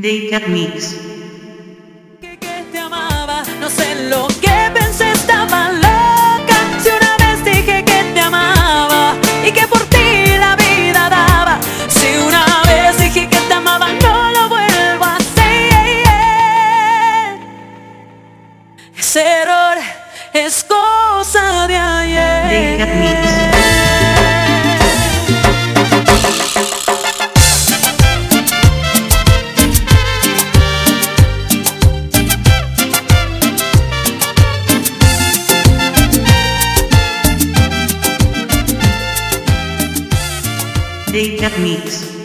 Deykermix. Que te amaba, no sé lo que pensé, estaba loca. Si una vez dije que te amaba y que por ti la vida daba. Si una vez dije que te amaba, no lo vuelvo a hacer. Ese error es cosa de ayer. Deykermix. Deykermix.